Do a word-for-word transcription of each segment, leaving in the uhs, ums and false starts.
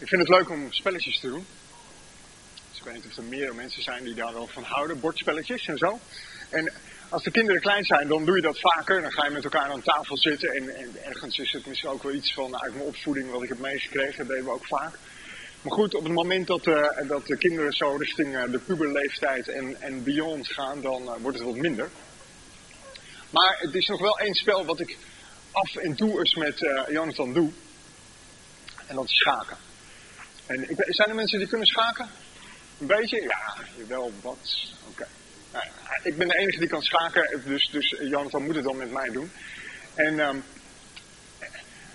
Ik vind het leuk om spelletjes te doen. Dus ik weet niet of er meer mensen zijn die daar wel van houden. Bordspelletjes en zo. En als de kinderen klein zijn, dan doe je dat vaker. Dan ga je met elkaar aan tafel zitten. En, en ergens is het misschien ook wel iets van uit mijn opvoeding wat ik heb meegekregen. Dat deden we ook vaak. Maar goed, op het moment dat, uh, dat de kinderen zo richting uh, de puberleeftijd en, en beyond gaan, dan uh, wordt het wat minder. Maar het is nog wel één spel wat ik af en toe eens met uh, Jonathan doe. En dat is schaken. En ik, zijn er mensen die kunnen schaken? Een beetje? Ja, wel wat. Oké. Okay. Nou ja, ik ben de enige die kan schaken, dus, dus Jonathan moet het dan met mij doen. En um,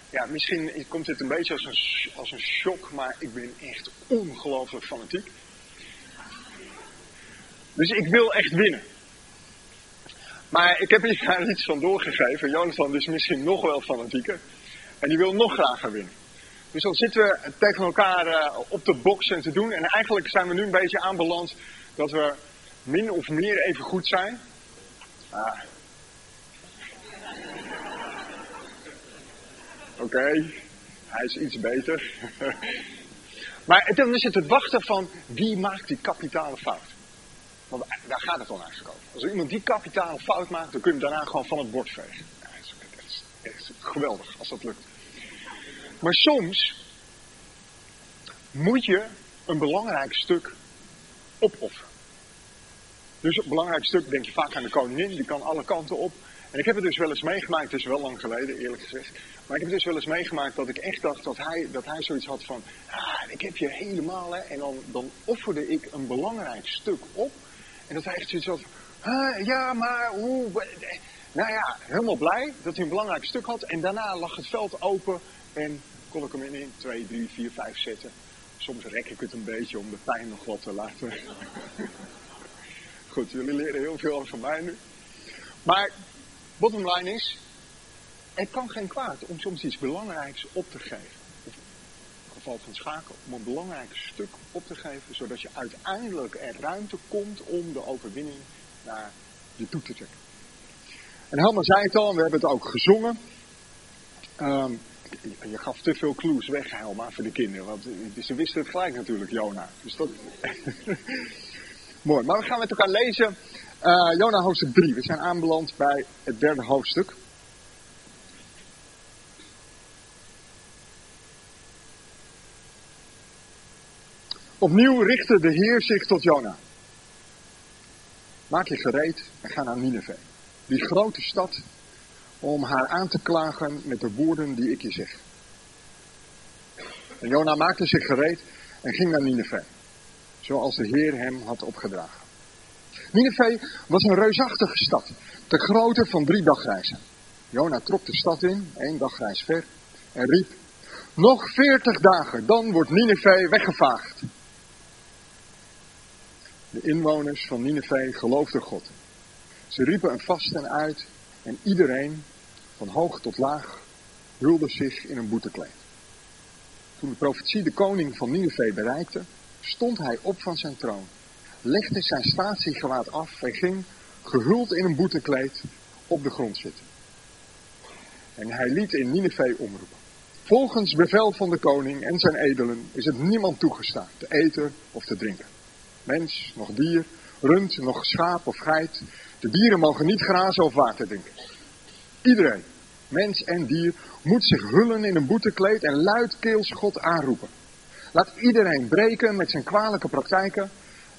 ja, misschien komt dit een beetje als een, als een shock, maar ik ben echt ongelooflijk fanatiek. Dus ik wil echt winnen. Maar ik heb hier daar iets van doorgegeven. Jonathan is misschien nog wel fanatieker. En die wil nog graag winnen. Dus dan zitten we tegen elkaar uh, op de box en te doen. En eigenlijk zijn we nu een beetje aanbeland dat we min of meer even goed zijn. Ah. Oké, okay. Hij is iets beter. Maar dan is het het wachten van wie maakt die kapitale fout. Want daar gaat het dan eigenlijk over. Als iemand die kapitale fout maakt, dan kun je hem daarna gewoon van het bord vegen. Ja, dat is echt, echt geweldig als dat lukt. Maar soms moet je een belangrijk stuk opofferen. Dus een belangrijk stuk denk je vaak aan de koningin, die kan alle kanten op. En ik heb het dus wel eens meegemaakt, het is wel lang geleden eerlijk gezegd. Maar ik heb het dus wel eens meegemaakt dat ik echt dacht dat hij, dat hij zoiets had van... Ah, ik heb je helemaal hè. En dan, dan offerde ik een belangrijk stuk op. En dat hij echt zoiets had van... Ah, ja, maar hoe... Nou ja, helemaal blij dat hij een belangrijk stuk had. En daarna lag het veld open en kon ik hem in één, twee, drie, vier, vijf zetten. Soms rek ik het een beetje om de pijn nog wat te laten. Goed, jullie leren heel veel van mij nu. Maar... Bottom line is, het kan geen kwaad om soms iets belangrijks op te geven. Of in het geval van schaken, om een belangrijk stuk op te geven, zodat je uiteindelijk er ruimte komt om de overwinning naar je toe te trekken. En Helma zei het al, we hebben het ook gezongen. Um, je gaf te veel clues weg, Helma, voor de kinderen. Want ze wisten het gelijk natuurlijk, Jona. Dus dat... Mooi, maar we gaan met elkaar lezen... Uh, Jona hoofdstuk drie. We zijn aanbeland bij het derde hoofdstuk. Opnieuw richtte de Heer zich tot Jona. Maak je gereed en ga naar Nineve, die grote stad, om haar aan te klagen met de woorden die ik je zeg. En Jona maakte zich gereed en ging naar Nineve, zoals de Heer hem had opgedragen. Nineve was een reusachtige stad, ter grootte van drie dagreizen. Jona trok de stad in, één dagreis ver, en riep... Nog veertig dagen, dan wordt Nineve weggevaagd. De inwoners van Nineve geloofden God. Ze riepen een vasten uit en iedereen, van hoog tot laag, hulde zich in een boetekleed. Toen de profetie de koning van Nineve bereikte, stond hij op van zijn troon... legde zijn statiegewaad af en ging, gehuld in een boetekleed, op de grond zitten. En hij liet in Nineve omroepen. Volgens bevel van de koning en zijn edelen is het niemand toegestaan te eten of te drinken. Mens, nog dier, rund, nog schaap of geit. De dieren mogen niet grazen of water drinken. Iedereen, mens en dier, moet zich hullen in een boetekleed en luidkeels God aanroepen. Laat iedereen breken met zijn kwalijke praktijken...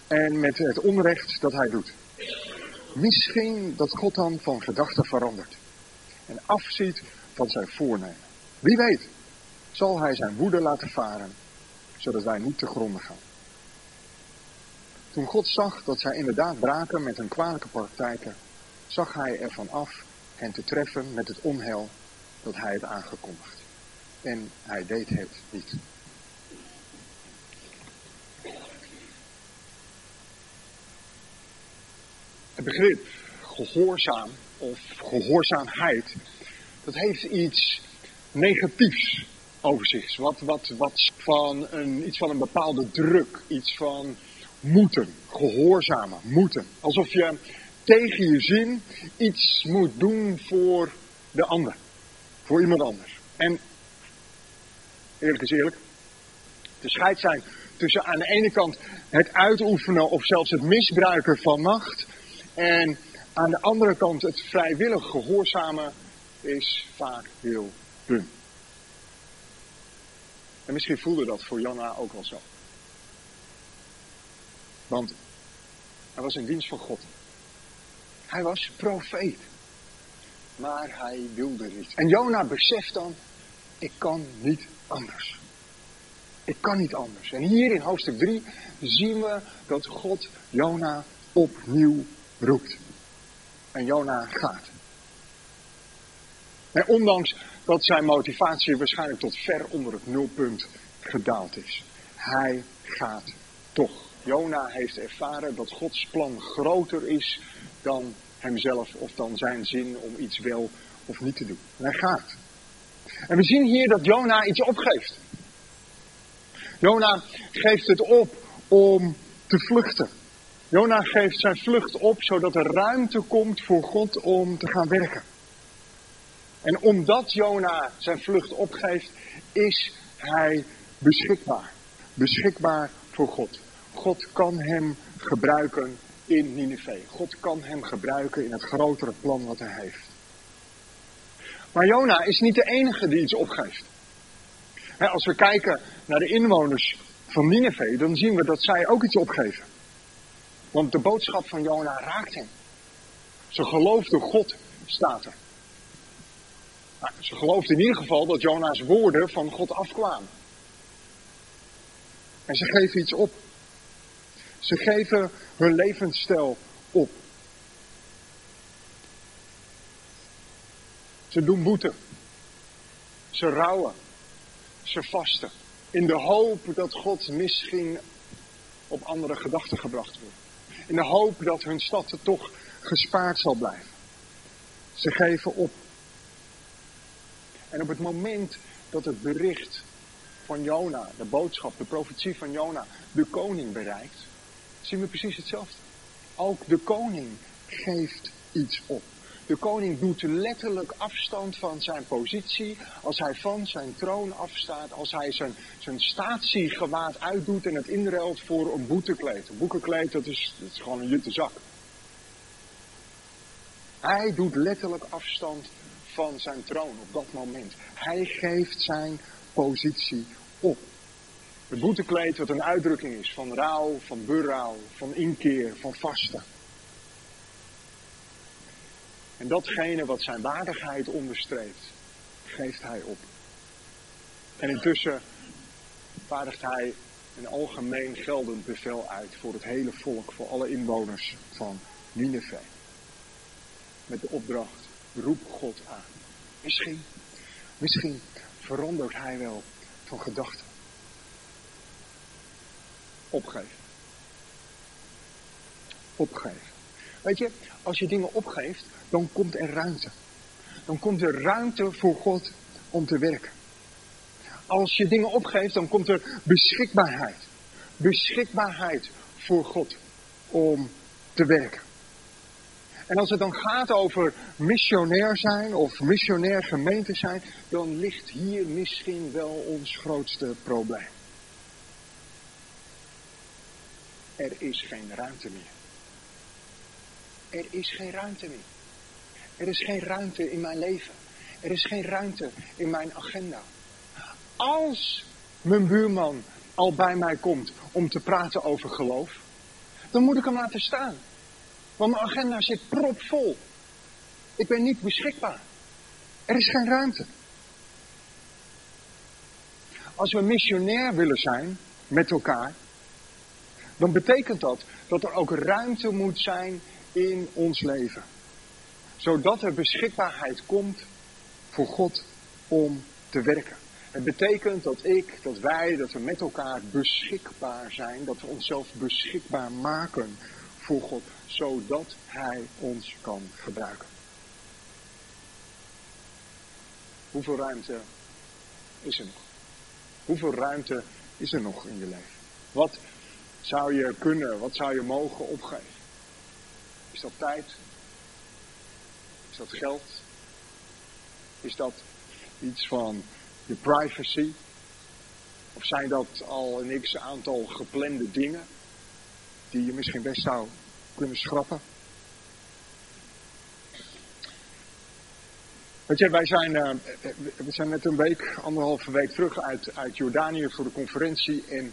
en met het onrecht dat hij doet. Misschien dat God dan van gedachten verandert. En afziet van zijn voornemen. Wie weet zal hij zijn woede laten varen. Zodat wij niet te gronden gaan. Toen God zag dat zij inderdaad braken met hun kwalijke praktijken. Zag hij ervan af hen te treffen met het onheil dat hij had aangekondigd. En hij deed het niet. Het begrip gehoorzaam of gehoorzaamheid, dat heeft iets negatiefs over zich. Wat, wat, wat van een, iets van een bepaalde druk, iets van moeten, gehoorzamen, moeten. Alsof je tegen je zin iets moet doen voor de ander, voor iemand anders. En eerlijk is eerlijk, De scheid zijn tussen aan de ene kant het uitoefenen of zelfs het misbruiken van macht. En aan de andere kant het vrijwillig gehoorzamen is vaak heel dun. En misschien voelde dat voor Janna ook wel zo. Want hij was in dienst van God. Hij was profeet. Maar hij wilde niet. En Jona beseft dan, ik kan niet anders. Ik kan niet anders. En hier in hoofdstuk drie zien we dat God Jona opnieuw roept. En Jona gaat. En ondanks dat zijn motivatie waarschijnlijk tot ver onder het nulpunt gedaald is. Hij gaat toch. Jona heeft ervaren dat Gods plan groter is dan hemzelf of dan zijn zin om iets wel of niet te doen. En hij gaat. En we zien hier dat Jona iets opgeeft. Jona geeft het op om te vluchten. Jona geeft zijn vlucht op zodat er ruimte komt voor God om te gaan werken. En omdat Jona zijn vlucht opgeeft, is hij beschikbaar. Beschikbaar voor God. God kan hem gebruiken in Nineveh. God kan hem gebruiken in het grotere plan wat hij heeft. Maar Jona is niet de enige die iets opgeeft. He, als we kijken naar de inwoners van Nineveh, dan zien we dat zij ook iets opgeven. Want de boodschap van Jona raakt hen. Ze geloofden God, staat er. Nou, ze geloofden in ieder geval dat Jona's woorden van God afkwamen. En ze geven iets op. Ze geven hun levensstijl op. Ze doen boete. Ze rouwen. Ze vasten. In de hoop dat God misschien op andere gedachten gebracht wordt. In de hoop dat hun stad er toch gespaard zal blijven. Ze geven op. En op het moment dat het bericht van Jona, de boodschap, de profetie van Jona, de koning bereikt, zien we precies hetzelfde. Ook de koning geeft iets op. De koning doet letterlijk afstand van zijn positie. Als hij van zijn troon afstaat. Als hij zijn, zijn statiegewaad uitdoet en het inruilt voor een boetekleed. Een boekenkleed, dat is, dat is gewoon een jutte zak. Hij doet letterlijk afstand van zijn troon op dat moment. Hij geeft zijn positie op. Het boetekleed wat een uitdrukking is van rouw, van berouw, van inkeer, van vasten. En datgene wat zijn waardigheid onderstreept, geeft hij op. En intussen vaardigt hij een algemeen geldend bevel uit voor het hele volk, voor alle inwoners van Nineveh. Met de opdracht, roep God aan. Misschien, misschien verandert hij wel van gedachten. Opgeven. Opgeven. Weet je, als je dingen opgeeft, dan komt er ruimte. Dan komt er ruimte voor God om te werken. Als je dingen opgeeft, dan komt er beschikbaarheid. Beschikbaarheid voor God om te werken. En als het dan gaat over missionair zijn of missionair gemeente zijn, dan ligt hier misschien wel ons grootste probleem. Er is geen ruimte meer. Er is geen ruimte meer. Er is geen ruimte in mijn leven. Er is geen ruimte in mijn agenda. Als mijn buurman al bij mij komt om te praten over geloof, dan moet ik hem laten staan. Want mijn agenda zit propvol. Ik ben niet beschikbaar. Er is geen ruimte. Als we missionair willen zijn met elkaar, dan betekent dat dat er ook ruimte moet zijn in ons leven. Zodat er beschikbaarheid komt voor God om te werken. Het betekent dat ik, dat wij, dat we met elkaar beschikbaar zijn. Dat we onszelf beschikbaar maken voor God. Zodat Hij ons kan gebruiken. Hoeveel ruimte is er nog? Hoeveel ruimte is er nog in je leven? Wat zou je kunnen, wat zou je mogen opgeven? Is dat tijd? Is dat geld? Is dat iets van je privacy? Of zijn dat al een x-aantal geplande dingen die je misschien best zou kunnen schrappen? Weet je, wij zijn, uh, we zijn net een week, anderhalve week terug uit, uit Jordanië voor de conferentie. En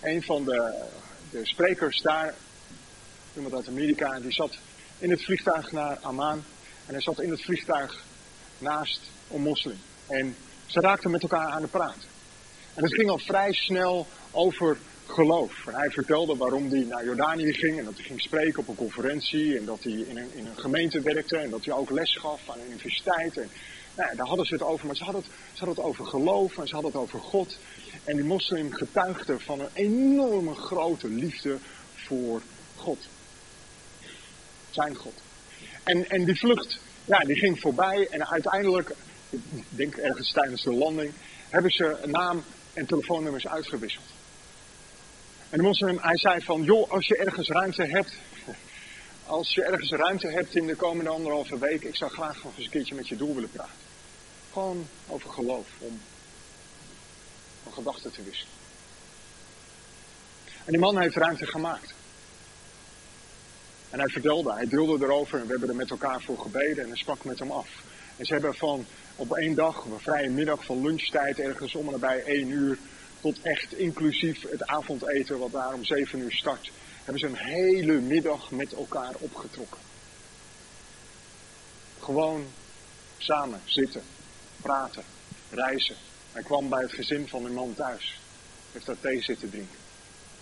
een van de, de sprekers daar, iemand uit Amerika, die zat in het vliegtuig naar Amman. En hij zat in het vliegtuig naast een moslim. En ze raakten met elkaar aan de praat. En het ging al vrij snel over geloof. En hij vertelde waarom hij naar Jordanië ging en dat hij ging spreken op een conferentie en dat hij in een, in een gemeente werkte en dat hij ook les gaf aan een universiteit. En, nou ja, daar hadden ze het over, maar ze hadden het, ze hadden het over geloof en ze hadden het over God. En die moslim getuigde van een enorme grote liefde voor God. Zijn God. En, en die vlucht, ja, die ging voorbij en uiteindelijk, ik denk ergens tijdens de landing, hebben ze naam en telefoonnummers uitgewisseld. En de moslim, hij zei van, joh, als je ergens ruimte hebt, als je ergens ruimte hebt in de komende anderhalve week, ik zou graag nog eens een keertje met je doel willen praten. Gewoon over geloof, om van gedachten te wisselen. En die man heeft ruimte gemaakt. En hij vertelde, hij deelde erover en we hebben er met elkaar voor gebeden en hij sprak met hem af. En ze hebben van op één dag, op een vrije middag van lunchtijd, ergens om en nabij één uur, tot echt inclusief het avondeten, wat daar om zeven uur start, hebben ze een hele middag met elkaar opgetrokken. Gewoon samen zitten, praten, reizen. Hij kwam bij het gezin van een man thuis. Heeft daar thee zitten drinken.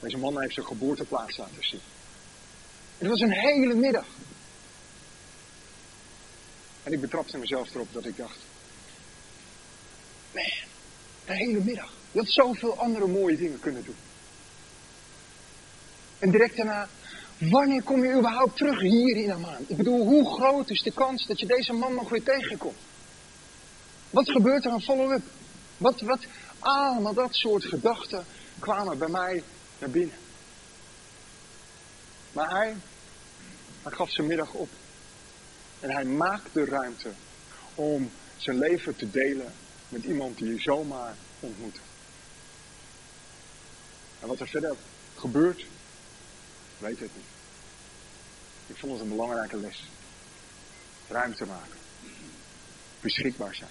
Deze man heeft zijn geboorteplaats laten zien. Het was een hele middag. En ik betrapte mezelf erop dat ik dacht, man, de hele middag. Je had zoveel andere mooie dingen kunnen doen. En direct daarna, wanneer kom je überhaupt terug hier in Amman? Ik bedoel, hoe groot is de kans dat je deze man nog weer tegenkomt? Wat gebeurt er aan follow-up? Wat, wat, allemaal dat soort gedachten kwamen bij mij naar binnen. Maar hij, hij gaf zijn middag op. En hij maakte ruimte om zijn leven te delen met iemand die je zomaar ontmoet. En wat er verder gebeurt, weet ik niet. Ik vond het een belangrijke les. Ruimte maken. Beschikbaar zijn.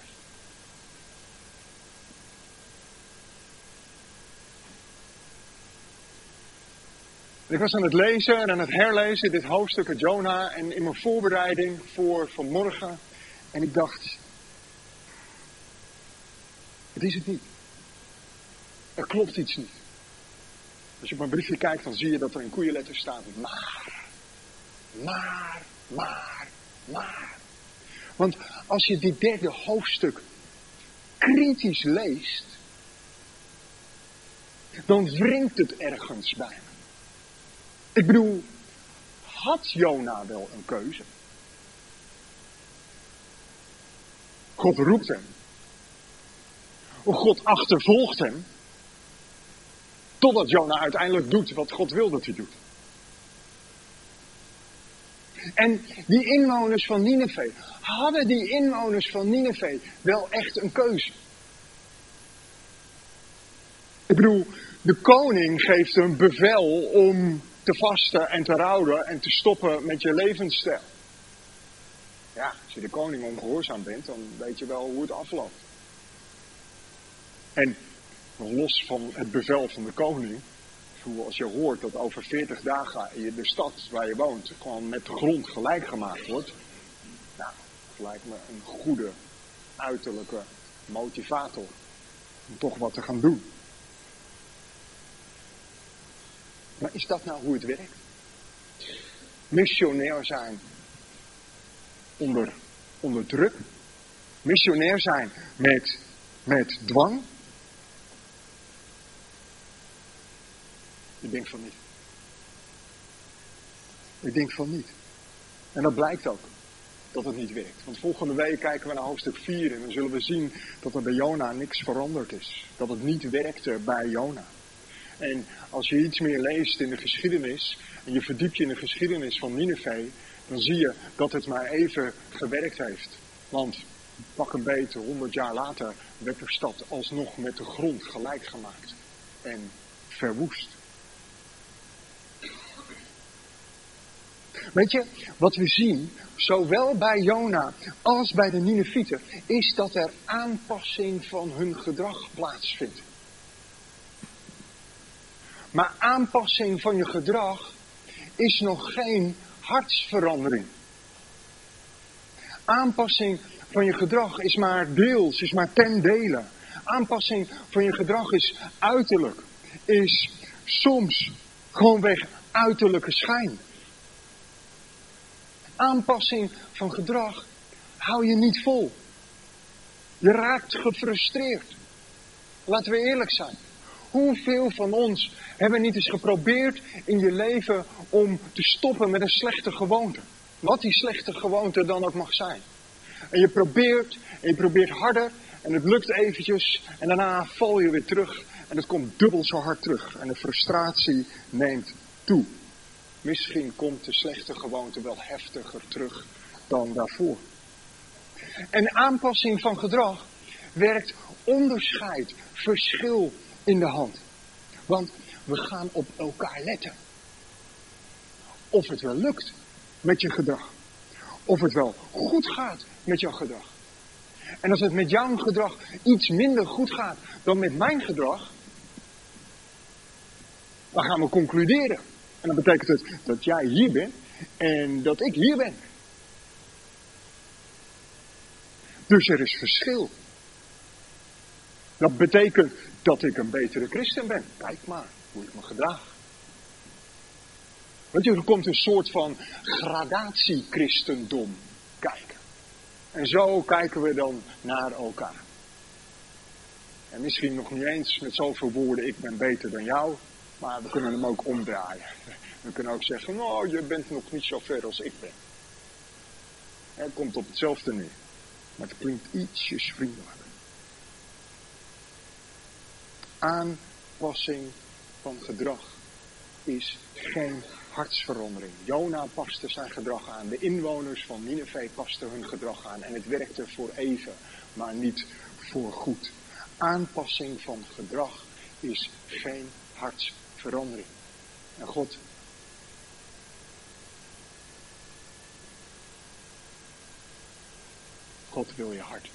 Ik was aan het lezen en aan het herlezen dit hoofdstuk uit Jona en in mijn voorbereiding voor vanmorgen. En ik dacht, het is het niet. Er klopt iets niet. Als je op mijn briefje kijkt, dan zie je dat er in koeienletters staat maar. Maar, maar, maar. Want als je dit derde hoofdstuk kritisch leest, dan wringt het ergens bij me. Ik bedoel, had Jona wel een keuze? God roept hem. God achtervolgt hem. Totdat Jona uiteindelijk doet wat God wil dat hij doet. En die inwoners van Nineve, hadden die inwoners van Nineve wel echt een keuze? Ik bedoel, de koning geeft een bevel om te vasten en te rouwen en te stoppen met je levensstijl. Ja, als je de koning ongehoorzaam bent, dan weet je wel hoe het afloopt. En los van het bevel van de koning, als je hoort dat over veertig dagen je de stad waar je woont gewoon met de grond gelijk gemaakt wordt, nou, dat lijkt me een goede uiterlijke motivator om toch wat te gaan doen. Maar is dat nou hoe het werkt? Missionair zijn onder, onder druk. Missionair zijn met, met dwang. Ik denk van niet. Ik denk van niet. En dat blijkt ook dat het niet werkt. Want volgende week kijken we naar hoofdstuk vier en dan zullen we zien dat er bij Jona niks veranderd is. Dat het niet werkte bij Jona. En als je iets meer leest in de geschiedenis, en je verdiept je in de geschiedenis van Nineve, dan zie je dat het maar even gewerkt heeft. Want pak een beetje honderd jaar later werd de stad alsnog met de grond gelijk gemaakt. en verwoest. Weet je, wat we zien, zowel bij Jona als bij de Ninevieten, is dat er aanpassing van hun gedrag plaatsvindt. Maar aanpassing van je gedrag is nog geen hartsverandering. Aanpassing van je gedrag is maar deels, is maar ten dele. Aanpassing van je gedrag is uiterlijk, is soms gewoonweg uiterlijke schijn. Aanpassing van gedrag hou je niet vol. Je raakt gefrustreerd. Laten we eerlijk zijn. Hoeveel van ons hebben niet eens geprobeerd in je leven om te stoppen met een slechte gewoonte? Wat die slechte gewoonte dan ook mag zijn. En je probeert, en je probeert harder, en het lukt eventjes, en daarna val je weer terug, en het komt dubbel zo hard terug. En de frustratie neemt toe. Misschien komt de slechte gewoonte wel heftiger terug dan daarvoor. En aanpassing van gedrag werkt onderscheid, verschil in de hand. Want we gaan op elkaar letten. Of het wel lukt met je gedrag. Of het wel goed gaat met jouw gedrag. En als het met jouw gedrag iets minder goed gaat dan met mijn gedrag, dan gaan we concluderen. En dat betekent het dat jij hier bent en dat ik hier ben. Dus er is verschil. Dat betekent dat ik een betere christen ben. Kijk maar hoe ik me gedraag. Want er komt een soort van gradatie-christendom kijken. En zo kijken we dan naar elkaar. En misschien nog niet eens met zoveel woorden, ik ben beter dan jou. Maar we kunnen hem ook omdraaien. We kunnen ook zeggen, oh, je bent nog niet zo ver als ik ben. Het komt op hetzelfde neer. Maar het klinkt ietsjes vriendelijker. Aanpassing van gedrag is geen hartsverandering. Jona paste zijn gedrag aan. De inwoners van Nineve pasten hun gedrag aan. En het werkte voor even, maar niet voor goed. Aanpassing van gedrag is geen hartsverandering. En God, God wil je hart.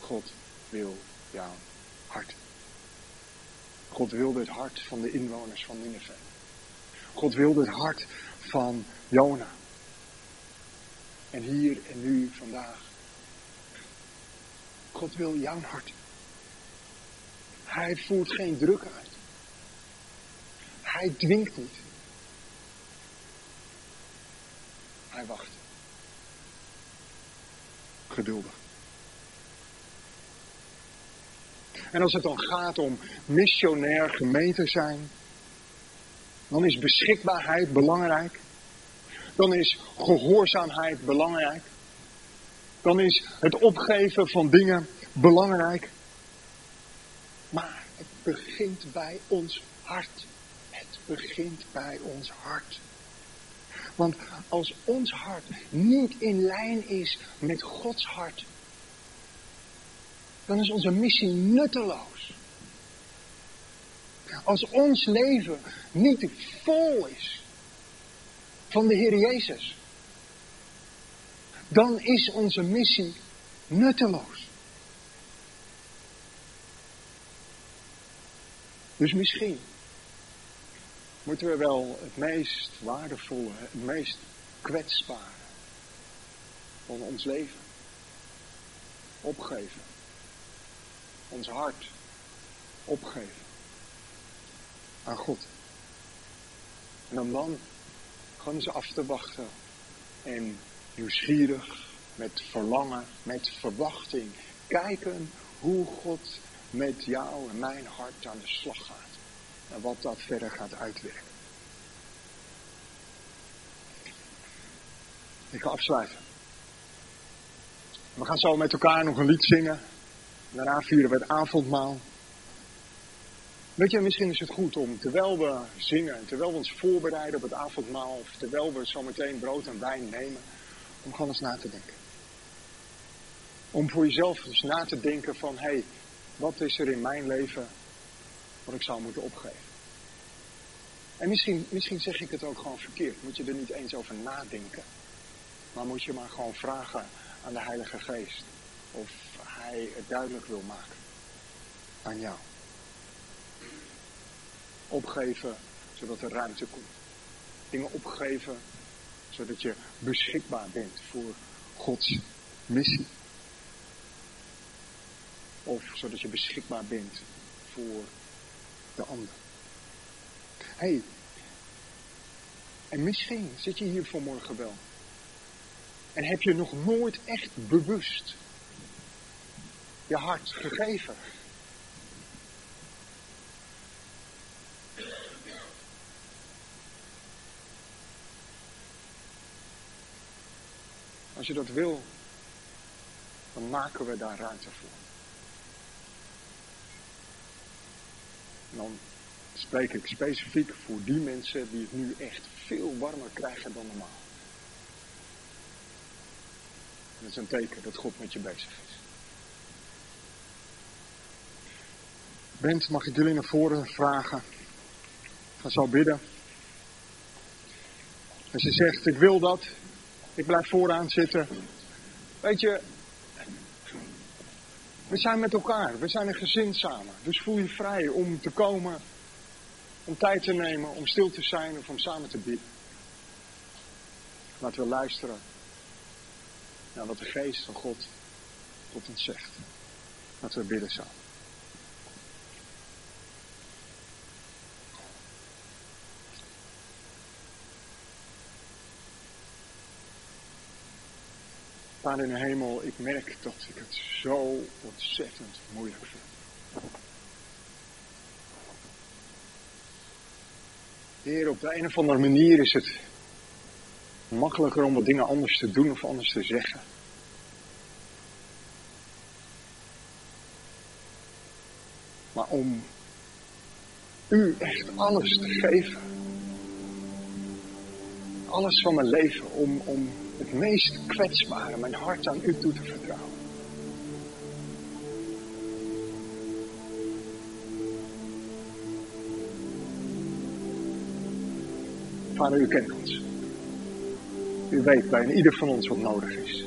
God wil jouw hart. God wilde het hart van de inwoners van Nineve. God wilde het hart van Jona. En hier en nu, vandaag. God wil jouw hart. Hij voert geen druk uit. Hij dwingt niet. Hij wacht. Geduldig. En als het dan gaat om missionair gemeente zijn, dan is beschikbaarheid belangrijk. Dan is gehoorzaamheid belangrijk. Dan is het opgeven van dingen belangrijk. Maar het begint bij ons hart. Het begint bij ons hart. Want als ons hart niet in lijn is met Gods hart, dan is onze missie nutteloos. Als ons leven niet vol is van de Heer Jezus, dan is onze missie nutteloos. Dus misschien moeten we wel het meest waardevolle, het meest kwetsbare van ons leven opgeven. Ons hart opgeven aan God. En om dan gewoon eens af te wachten en nieuwsgierig, met verlangen, met verwachting, kijken hoe God met jou en mijn hart aan de slag gaat. En wat dat verder gaat uitwerken. Ik ga afsluiten. We gaan zo met elkaar nog een lied zingen. Daarna vieren we het avondmaal. Weet je, misschien is het goed om, terwijl we zingen, en terwijl we ons voorbereiden op het avondmaal, of terwijl we zometeen brood en wijn nemen, om gewoon eens na te denken. Om voor jezelf eens na te denken van, hé, hey, Wat is er in mijn leven wat ik zou moeten opgeven? En misschien, misschien zeg ik het ook gewoon verkeerd. Moet je er niet eens over nadenken. Maar moet je maar gewoon vragen aan de Heilige Geest. Of Hij het duidelijk wil maken aan jou. Opgeven zodat er ruimte komt. Dingen opgeven zodat je beschikbaar bent voor Gods missie. Of zodat je beschikbaar bent voor de ander. Hé, hey, en misschien zit je hier vanmorgen wel. En heb je nog nooit echt bewust je hart gegeven. Als je dat wil, dan maken we daar ruimte voor. En dan spreek ik specifiek voor die mensen die het nu echt veel warmer krijgen dan normaal. Dat is een teken dat God met je bezig is. Bent, mag ik jullie naar voren vragen? Ik ga zo bidden. Als je zegt, ik wil dat, ik blijf vooraan zitten. Weet je, we zijn met elkaar, we zijn een gezin samen. Dus voel je vrij om te komen, om tijd te nemen, om stil te zijn of om samen te bidden. Laten we luisteren naar wat de Geest van God tot ons zegt. Laten we bidden samen. Vader in de hemel, ik merk dat ik het zo ontzettend moeilijk vind. Heer, op de een of andere manier is het makkelijker om wat dingen anders te doen of anders te zeggen. Maar om u echt alles te geven, alles van mijn leven, om... om het meest kwetsbare, mijn hart aan u toe te vertrouwen. Vader, u kent ons. U weet bij ieder van ons wat nodig is.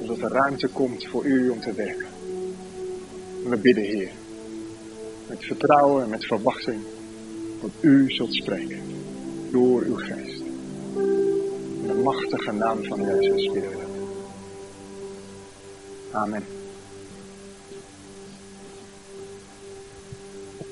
Zodat er ruimte komt voor u om te werken. En we bidden, Heer, met vertrouwen en met verwachting dat u zult spreken door uw Geest. In de machtige naam van Jezus bidden we dat. Amen.